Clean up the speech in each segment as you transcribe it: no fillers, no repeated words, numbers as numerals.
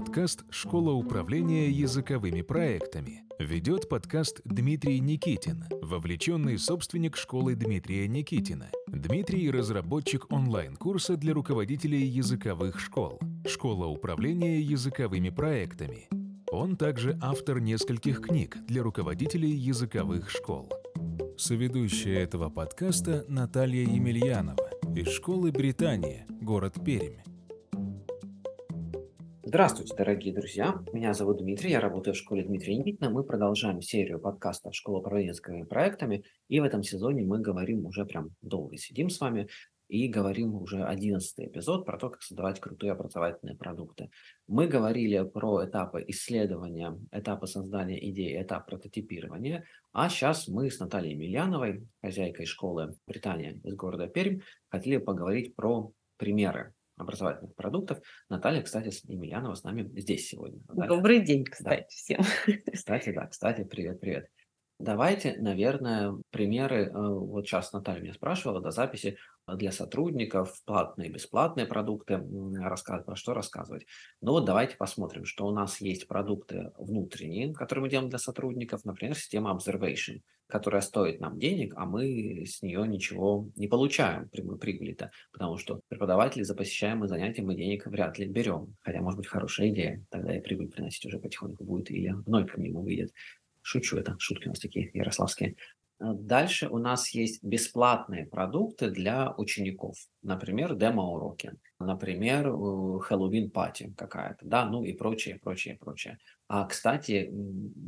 Подкаст «Школа управления языковыми проектами» ведет подкаст Дмитрий Никитин, вовлеченный собственник школы Дмитрия Никитина. Дмитрий – разработчик онлайн-курса для руководителей языковых школ «Школа управления языковыми проектами». Он также автор нескольких книг для руководителей языковых школ. Соведущая этого подкаста Наталья Емельянова из школы «Британия», город Пермь. Здравствуйте, дорогие друзья! Меня зовут Дмитрий, я работаю в школе Дмитрия Никитина. Мы продолжаем серию подкастов «Школа управления языковыми проектами». И в этом сезоне мы говорим уже прям долго сидим с вами и говорим уже 11-й эпизод про то, как создавать крутые образовательные продукты. Мы говорили про этапы исследования, этапы создания идей, этап прототипирования. А сейчас мы с Натальей Емельяновой, хозяйкой школы «Британия» из города Пермь, хотели поговорить про примеры образовательных продуктов. Наталья, кстати, Емельянова с нами здесь сегодня. Наталья. Добрый день, кстати, да. Всем. Кстати, привет. Давайте, наверное, примеры. Вот сейчас Наталья меня спрашивала до записи для сотрудников, платные, бесплатные продукты, про что рассказывать. Но вот давайте посмотрим, что у нас есть продукты внутренние, которые мы делаем для сотрудников, например, система Observation, которая стоит нам денег, а мы с нее ничего не получаем прямой прибыли-то, потому что преподаватели за посещаемые занятия мы денег вряд ли берем, хотя, может быть, хорошая идея, тогда и прибыль приносить уже потихоньку будет, или вновь к нему выйдет. Шучу, это шутки у нас такие ярославские. Дальше у нас есть бесплатные продукты для учеников. Например, демо-уроки. Например, Хэллоуин-пати какая-то. Да, ну и прочее. А, кстати,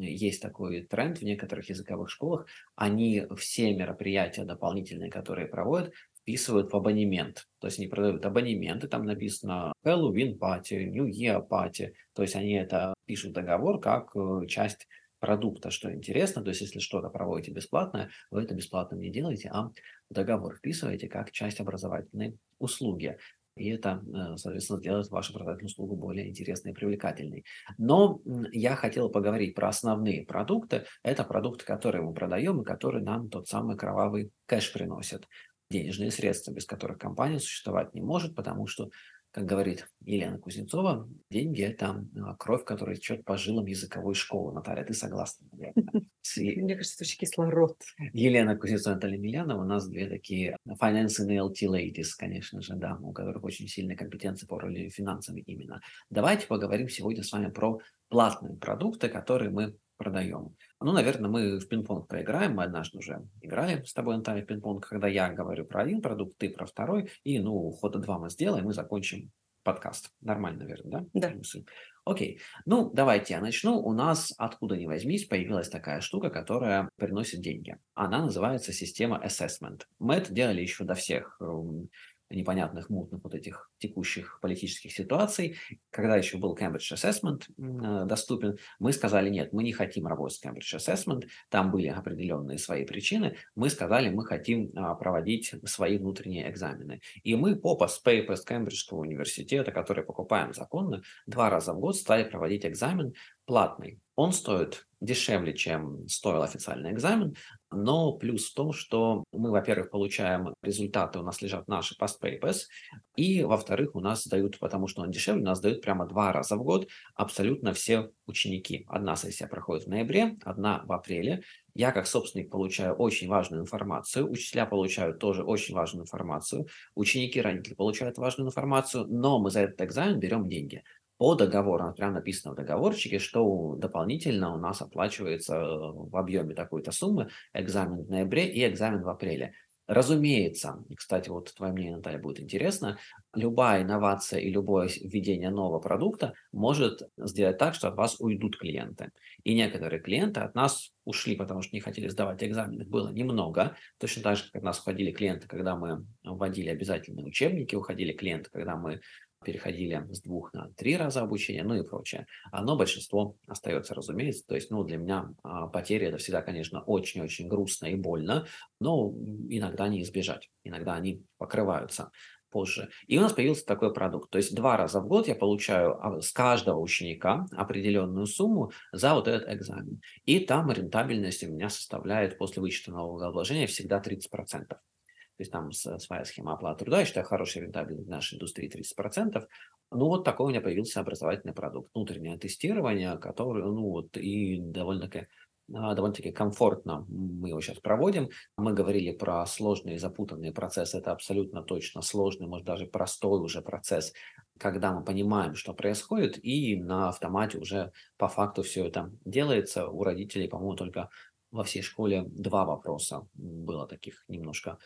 есть такой тренд в некоторых языковых школах. Они все мероприятия дополнительные, которые проводят, вписывают в абонемент. То есть они продают абонементы. Там написано Хэллоуин-пати, Нью-Йер-пати. То есть они это пишут в договор как часть продукта, что интересно, то есть если что-то проводите бесплатное, вы это бесплатным не делаете, а договор вписываете как часть образовательной услуги. И это, соответственно, делает вашу образовательную услугу более интересной и привлекательной. Но я хотел поговорить про основные продукты. Это продукты, которые мы продаем и которые нам тот самый кровавый кэш приносят. Денежные средства, без которых компания существовать не может, потому что, как говорит Елена Кузнецова, деньги – это кровь, которая течет по жилам языковой школы. Наталья, ты согласна? Мне кажется, это очень кислород. Елена Кузнецова, Наталья Емельянова. У нас две такие finance and LT ladies, конечно же, да, у которых очень сильные компетенции по управлению финансами именно. Давайте поговорим сегодня с вами про платные продукты, которые мы продаем. Ну, наверное, мы в пинг-понг поиграем. Мы однажды уже играли с тобой, Наталья, в пинг-понг, когда я говорю про один продукт, ты про второй, и, ну, хода два мы сделаем и закончим подкаст. Нормально, наверное, да? Да. Окей. Ну, давайте я начну. У нас, откуда ни возьмись, появилась такая штука, которая приносит деньги. Она называется система Assessment. Мы это делали еще до всех непонятных, мутных вот этих текущих политических ситуаций, когда еще был Cambridge Assessment доступен, мы сказали, нет, мы не хотим работать с Cambridge Assessment, там были определенные свои причины, мы сказали, мы хотим проводить свои внутренние экзамены. И мы по постпейперс Кембриджского университета, который покупаем законно, 2 раза в год стали проводить экзамен платный. Он стоит дешевле, чем стоил официальный экзамен, но плюс в том, что мы, во-первых, получаем результаты, у нас лежат наши past papers, и, во-вторых, у нас дают, потому что он дешевле, у нас дают прямо 2 раза в год абсолютно все ученики. Одна сессия проходит в ноябре, одна в апреле. Я, как собственник, получаю очень важную информацию, учителя получают тоже очень важную информацию, ученики, родители получают важную информацию, но мы за этот экзамен берем деньги. По договору, прям написано в договорчике, что дополнительно у нас оплачивается в объеме такой-то суммы экзамен в ноябре и экзамен в апреле. Разумеется, кстати, вот твое мнение, Наталья, будет интересно, любая инновация и любое введение нового продукта может сделать так, что от вас уйдут клиенты. И некоторые клиенты от нас ушли, потому что не хотели сдавать экзамены, было немного. Точно так же, как от нас уходили клиенты, когда мы вводили обязательные учебники, уходили клиенты, когда мы переходили с 2 на 3 раза обучения, ну и прочее. Оно большинство остается, разумеется. То есть, ну, для меня потери – это всегда, конечно, очень-очень грустно и больно, но иногда не избежать, иногда они покрываются позже. И у нас появился такой продукт. То есть 2 раза в год я получаю с каждого ученика определенную сумму за вот этот экзамен. И там рентабельность у меня составляет после вычета налогового вложения всегда 30%. То есть там своя схема оплаты труда, я считаю, хорошая рентабельность в нашей индустрии 30%. Ну, вот такой у меня появился образовательный продукт. Внутреннее тестирование, которое, и довольно-таки комфортно мы его сейчас проводим. Мы говорили про сложные и запутанные процессы. Это абсолютно точно сложный, может, даже простой уже процесс, когда мы понимаем, что происходит, и на автомате уже по факту все это делается. У родителей, по-моему, только во всей школе 2 вопроса было таких немножко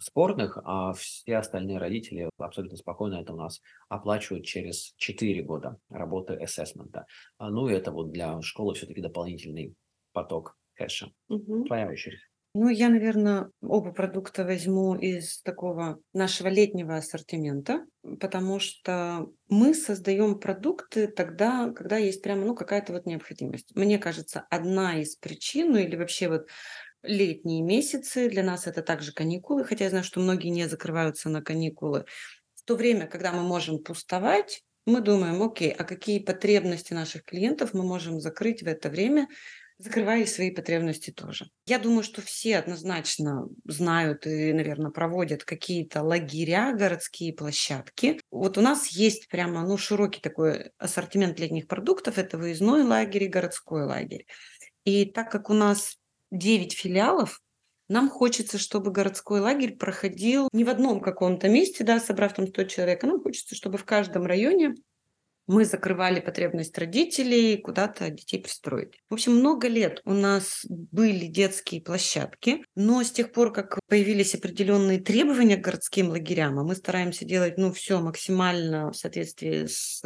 спорных, а все остальные родители абсолютно спокойно это у нас оплачивают через 4 года работы ассессмента. Ну, и это вот для школы все-таки дополнительный поток кэша. Угу. Твоя очередь. Ну, я, наверное, оба продукта возьму из такого нашего летнего ассортимента, потому что мы создаем продукты тогда, когда есть прямо какая-то вот необходимость. Мне кажется, одна из причин, или вообще вот летние месяцы, для нас это также каникулы, хотя я знаю, что многие не закрываются на каникулы. В то время, когда мы можем пустовать, мы думаем, окей, а какие потребности наших клиентов мы можем закрыть в это время, закрывая свои потребности тоже. Я думаю, что все однозначно знают и, наверное, проводят какие-то лагеря, городские площадки. Вот у нас есть прямо широкий такой ассортимент летних продуктов. Это выездной лагерь и городской лагерь. И так как у нас 9 филиалов, нам хочется, чтобы городской лагерь проходил не в одном каком-то месте, да, собрав там 100 человек, а нам хочется, чтобы в каждом районе мы закрывали потребность родителей куда-то детей пристроить. В общем, много лет у нас были детские площадки, но с тех пор, как появились определенные требования к городским лагерям, а мы стараемся делать все максимально в соответствии с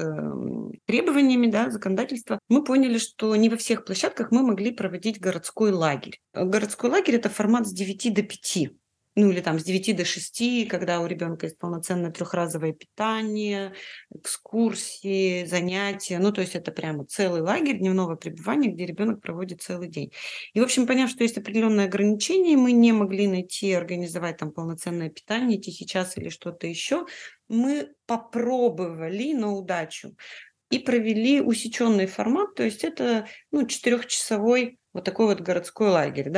требованиями законодательства, мы поняли, что не во всех площадках мы могли проводить городской лагерь. Городской лагерь – это формат с 9 до 5. Или там с 9 до 6, когда у ребенка есть полноценное трехразовое питание, экскурсии, занятия. То есть это прямо целый лагерь дневного пребывания, где ребенок проводит целый день. И, в общем, поняв, что есть определенные ограничения, мы не могли найти, организовать там полноценное питание, тихий час или что-то еще, мы попробовали на удачу и провели усеченный формат, то есть это 4-часовой вот такой вот городской лагерь,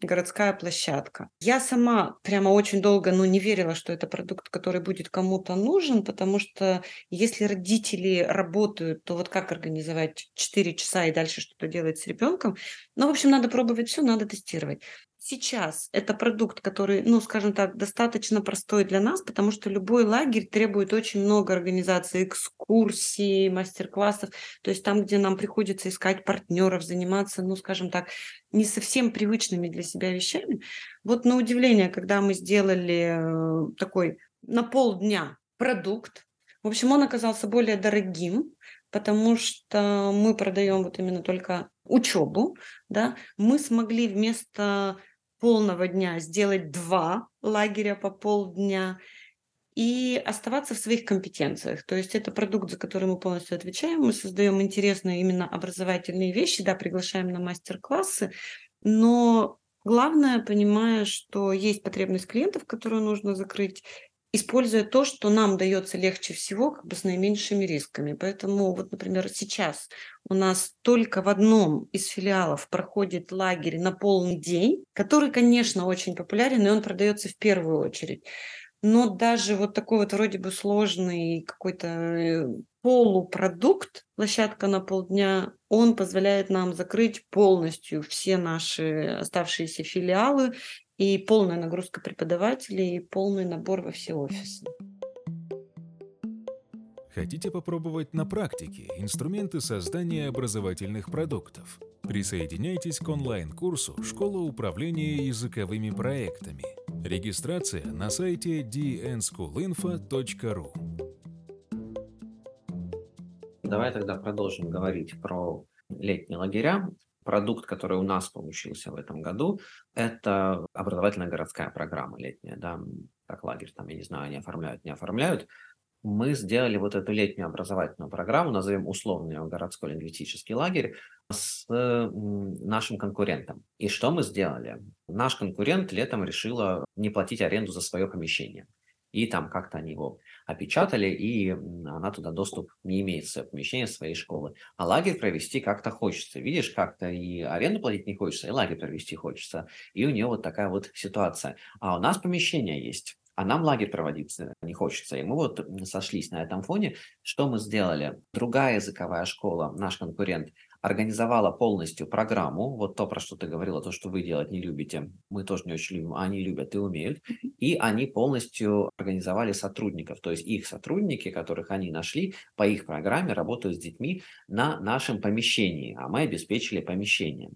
городская площадка. Я сама прямо очень долго, не верила, что это продукт, который будет кому-то нужен, потому что если родители работают, то вот как организовать 4 часа и дальше что-то делать с ребенком? В общем, надо пробовать все, надо тестировать. Сейчас это продукт, который, достаточно простой для нас, потому что любой лагерь требует очень много организации экскурсий, мастер-классов, то есть там, где нам приходится искать партнеров, заниматься, не совсем привычными для себя вещами. Вот на удивление, когда мы сделали такой на полдня продукт, в общем, он оказался более дорогим, потому что мы продаем вот именно только учебу, мы смогли вместо полного дня сделать 2 лагеря по полдня и оставаться в своих компетенциях. То есть это продукт, за который мы полностью отвечаем. Мы создаем интересные именно образовательные вещи, приглашаем на мастер-классы, но главное, понимая, что есть потребность клиентов, которую нужно закрыть, используя то, что нам дается легче всего, с наименьшими рисками. Поэтому, например, сейчас у нас только в одном из филиалов проходит лагерь на полный день, который, конечно, очень популярен, и он продается в первую очередь. Но даже вот такой вот вроде бы сложный какой-то полупродукт, площадка на полдня, он позволяет нам закрыть полностью все наши оставшиеся филиалы, и полная нагрузка преподавателей, и полный набор во все офисы. Хотите попробовать на практике инструменты создания образовательных продуктов? Присоединяйтесь к онлайн-курсу «Школа управления языковыми проектами». Регистрация на сайте dnschoolinfo.ru. Давай тогда продолжим говорить про летние лагеря. Продукт, который у нас получился в этом году, это образовательная городская программа летняя, как лагерь, я не знаю, они оформляют, не оформляют. Мы сделали вот эту летнюю образовательную программу, назовем условно ее городской лингвистический лагерь, с нашим конкурентом. И что мы сделали? Наш конкурент летом решила не платить аренду за свое помещение. И там как-то они его опечатали, и она туда доступ не имеет, в помещение своей школы. А лагерь провести как-то хочется. Видишь, как-то и аренду платить не хочется, и лагерь провести хочется. И у нее вот такая вот ситуация. А у нас помещение есть, а нам лагерь проводить не хочется. И мы вот сошлись на этом фоне. Что мы сделали? Другая языковая школа, наш конкурент, организовала полностью программу, вот то, про что ты говорила, то, что вы делать не любите, мы тоже не очень любим, а они любят и умеют, и они полностью организовали сотрудников, то есть их сотрудники, которых они нашли, по их программе работают с детьми на нашем помещении, а мы обеспечили помещение.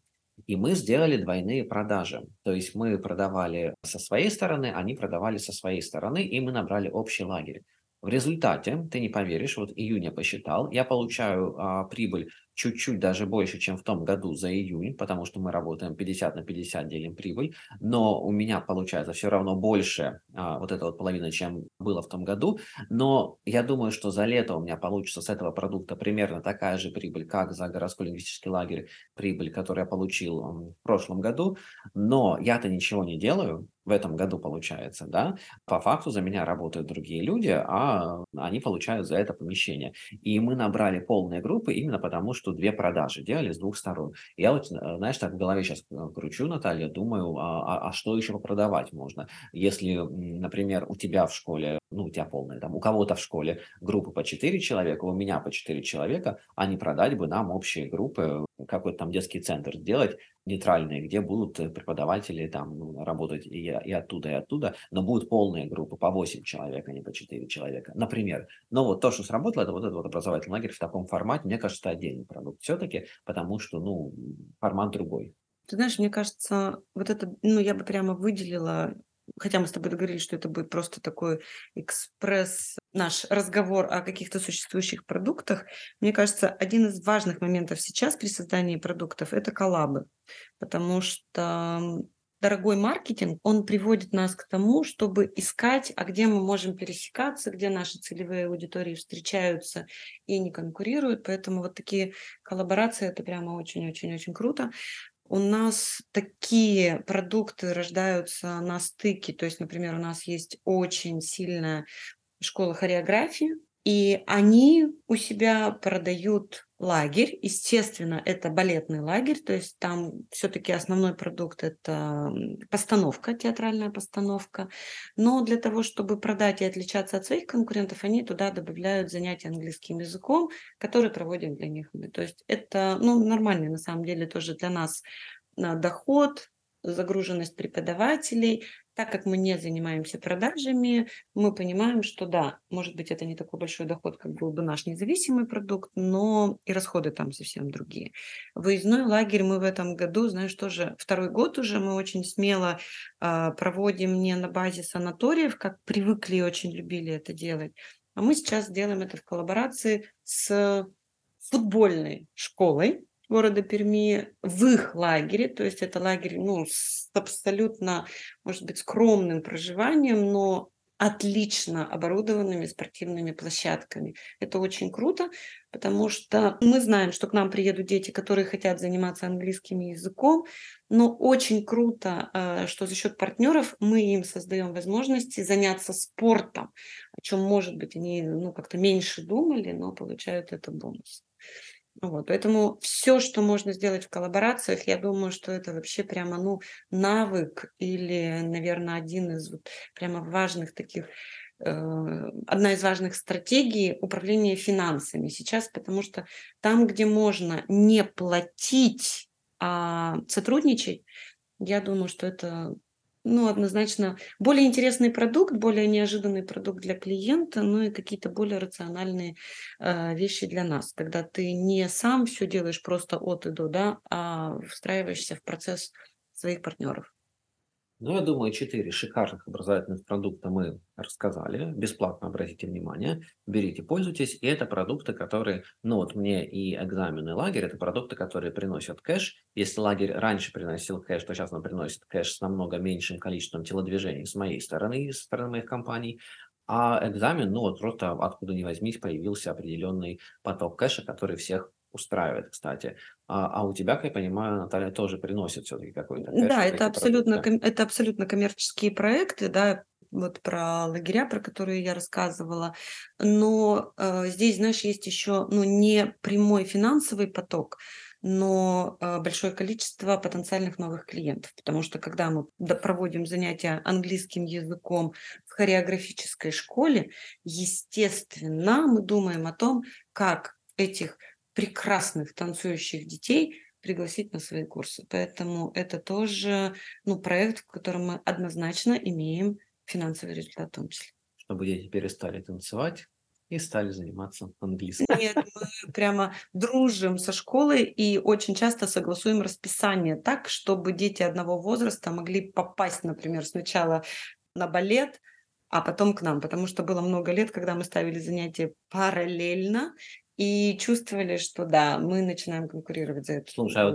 И мы сделали двойные продажи. То есть мы продавали со своей стороны, они продавали со своей стороны, и мы набрали общий лагерь. В результате, ты не поверишь, вот июнь я посчитал, я получаю прибыль чуть-чуть даже больше, чем в том году за июнь, потому что мы работаем 50 на 50, делим прибыль, но у меня получается все равно больше, вот эта вот половина, чем было в том году, но я думаю, что за лето у меня получится с этого продукта примерно такая же прибыль, как за городской лингвистический лагерь, прибыль, которую я получил в прошлом году, но я-то ничего не делаю в этом году, получается, да, по факту за меня работают другие люди, а они получают за это помещение, и мы набрали полные группы именно потому, что две продажи делали с двух сторон. Я вот, знаешь, так в голове сейчас кручу, Наталья, думаю, а что еще продавать можно? Если, например, у тебя в школе, ну, у тебя полная, там, у кого-то в школе группы по 4 человека, у меня по 4 человека, а не продать бы нам общие группы, какой-то там детский центр сделать, нейтральные, где будут преподаватели там работать и оттуда, и оттуда, но будут полные группы по 8 человек, а не по 4 человека, например. Но вот то, что сработало, это вот этот вот образовательный лагерь в таком формате, мне кажется, отдельный продукт все-таки, потому что, ну, формат другой. Ты знаешь, мне кажется, вот это, ну, я бы прямо выделила, хотя мы с тобой договорились, что это будет просто такой экспресс, наш разговор о каких-то существующих продуктах. Мне кажется, один из важных моментов сейчас при создании продуктов – это коллабы, потому что дорогой маркетинг, он приводит нас к тому, чтобы искать, а где мы можем пересекаться, где наши целевые аудитории встречаются и не конкурируют. Поэтому вот такие коллаборации – это прямо очень-очень-очень круто. У нас такие продукты рождаются на стыке. То есть, например, у нас есть очень сильная школа хореографии, и они у себя продают лагерь. Естественно, это балетный лагерь, то есть там все-таки основной продукт – это постановка, театральная постановка. Но для того, чтобы продать и отличаться от своих конкурентов, они туда добавляют занятия английским языком, которые проводим для них. То есть это, ну, нормальный, на самом деле, тоже для нас доход, загруженность преподавателей. Так как мы не занимаемся продажами, мы понимаем, что да, может быть, это не такой большой доход, как был бы наш независимый продукт, но и расходы там совсем другие. Выездной лагерь мы в этом году, знаешь, тоже второй год уже мы очень смело проводим не на базе санаториев, как привыкли и очень любили это делать, а мы сейчас делаем это в коллаборации с футбольной школой города Перми в их лагере, то есть это лагерь, ну, с абсолютно, может быть, скромным проживанием, но отлично оборудованными спортивными площадками. Это очень круто, потому что мы знаем, что к нам приедут дети, которые хотят заниматься английским языком, но очень круто, что за счет партнеров мы им создаем возможности заняться спортом, о чем, может быть, они, ну, как-то меньше думали, но получают это бонус. Вот, поэтому все, что можно сделать в коллаборациях, я думаю, что это вообще прямо, ну, навык или, наверное, один из вот прямо важных таких, одна из важных стратегий управления финансами сейчас, потому что там, где можно не платить, а сотрудничать, я думаю, что это, ну, однозначно более интересный продукт, более неожиданный продукт для клиента, ну и какие-то более рациональные вещи для нас, когда ты не сам все делаешь просто от и до, да, а встраиваешься в процесс своих партнеров. Ну, я думаю, 4 шикарных образовательных продукта мы рассказали. Бесплатно, обратите внимание, берите, пользуйтесь. И это продукты, которые, ну вот мне и экзамены, и лагерь, это продукты, которые приносят кэш. Если лагерь раньше приносил кэш, то сейчас он приносит кэш с намного меньшим количеством телодвижений с моей стороны и со стороны моих компаний. А экзамен, ну вот просто откуда ни возьмись, появился определенный поток кэша, который всех устраивает, кстати. А у тебя, как я понимаю, Наталья, тоже приносит все-таки какой-то кэш. Да, это абсолютно коммерческие проекты, да, вот про лагеря, про которые я рассказывала, но здесь, знаешь, есть еще, ну, не прямой финансовый поток, но большое количество потенциальных новых клиентов, потому что когда мы проводим занятия английским языком в хореографической школе, естественно, мы думаем о том, как этих прекрасных танцующих детей пригласить на свои курсы. Поэтому это тоже, ну, проект, в котором мы однозначно имеем финансовый результат в том числе. Чтобы дети перестали танцевать и стали заниматься английским. Нет, мы прямо дружим со школой и очень часто согласуем расписание так, чтобы дети одного возраста могли попасть, например, сначала на балет, а потом к нам. Потому что было много лет, когда мы ставили занятия параллельно, и чувствовали, что да, мы начинаем конкурировать за это. Слушай, вот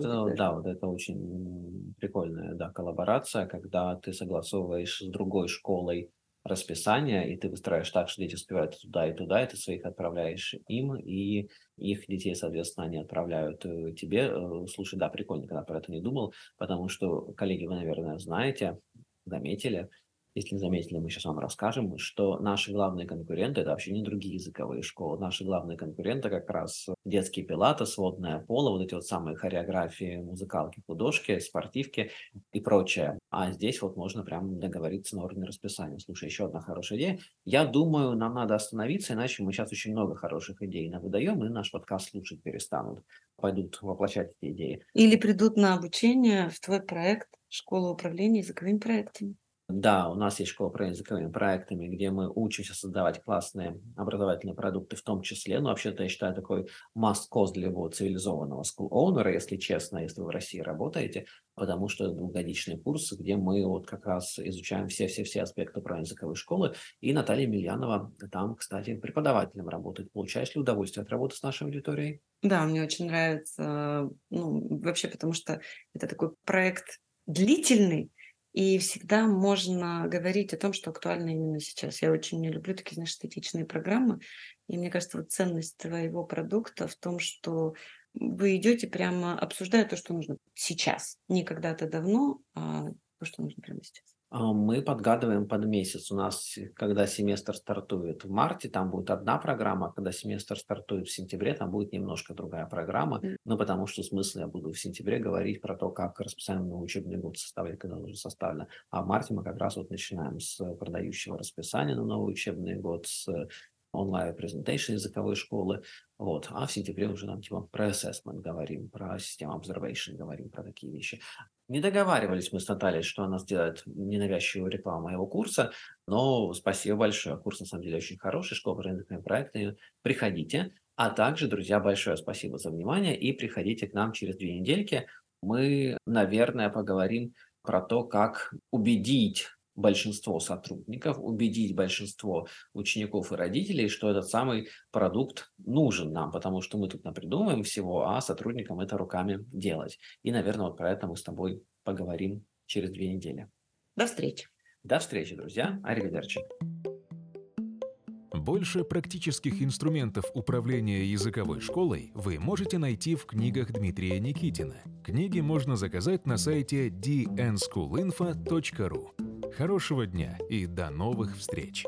это очень прикольная, да, коллаборация, когда ты согласовываешь с другой школой расписание, и ты выстраиваешь так, что дети успевают туда, и ты своих отправляешь им, и их детей, соответственно, они отправляют тебе. Слушай, да, прикольно, когда про это не думал, потому что, коллеги, вы, наверное, знаете, заметили, если не заметили, мы сейчас вам расскажем, что наши главные конкуренты – это вообще не другие языковые школы. Наши главные конкуренты как раз детские пилатес, водное поло, вот эти вот самые хореографии, музыкалки, художки, спортивки и прочее. А здесь вот можно прям договориться на уровне расписания. Слушай, еще одна хорошая идея. Я думаю, нам надо остановиться, иначе мы сейчас очень много хороших идей навыдаем, и наш подкаст слушать перестанут. Пойдут воплощать эти идеи. Или придут на обучение в твой проект «Школа управления языковыми проектами». Да, у нас есть школа управления языковыми проектами, где мы учимся создавать классные образовательные продукты в том числе. Но вообще-то я считаю такой must-cost для его цивилизованного school-оунера, если честно, если вы в России работаете, потому что это двухгодичный курс, где мы вот как раз изучаем все-все-все аспекты управления языковой школы. И Наталья Емельянова там, кстати, преподавателем работает. Получаешь ли удовольствие от работы с нашей аудиторией? Да, мне очень нравится. Ну, вообще, потому что это такой проект длительный, и всегда можно говорить о том, что актуально именно сейчас. Я очень не люблю такие, знаешь, статичные программы. И мне кажется, вот ценность твоего продукта в том, что вы идете прямо обсуждая то, что нужно сейчас. Не когда-то давно, а то, что нужно прямо сейчас. Мы подгадываем под месяц. У нас, когда семестр стартует в марте, там будет одна программа, а когда семестр стартует в сентябре, там будет немножко другая программа. Ну, потому что смысл я буду в сентябре говорить про то, как расписание на учебный год составлять, когда уже составлено. А в марте мы как раз вот начинаем с продающего расписания на новый учебный год, с онлайн-презентации языковой школы. Вот. А в сентябре уже там типа про assessment говорим, про систему observation говорим, про такие вещи. Не договаривались мы с Натальей, что она сделает ненавязчивую рекламу моего курса, но спасибо большое. Курс на самом деле очень хороший, школа рыночных проектов. Приходите. А также, друзья, большое спасибо за внимание и приходите к нам через 2 недельки. Мы, наверное, поговорим про то, как убедить большинство сотрудников, убедить большинство учеников и родителей, что этот самый продукт нужен нам, потому что мы тут напридумываем всего, а сотрудникам это руками делать. И, наверное, вот про это мы с тобой поговорим через 2 недели. До встречи. До встречи, друзья. Аривидерчи. Больше практических инструментов управления языковой школой вы можете найти в книгах Дмитрия Никитина. Книги можно заказать на сайте dnschoolinfo.ru. Хорошего дня и до новых встреч!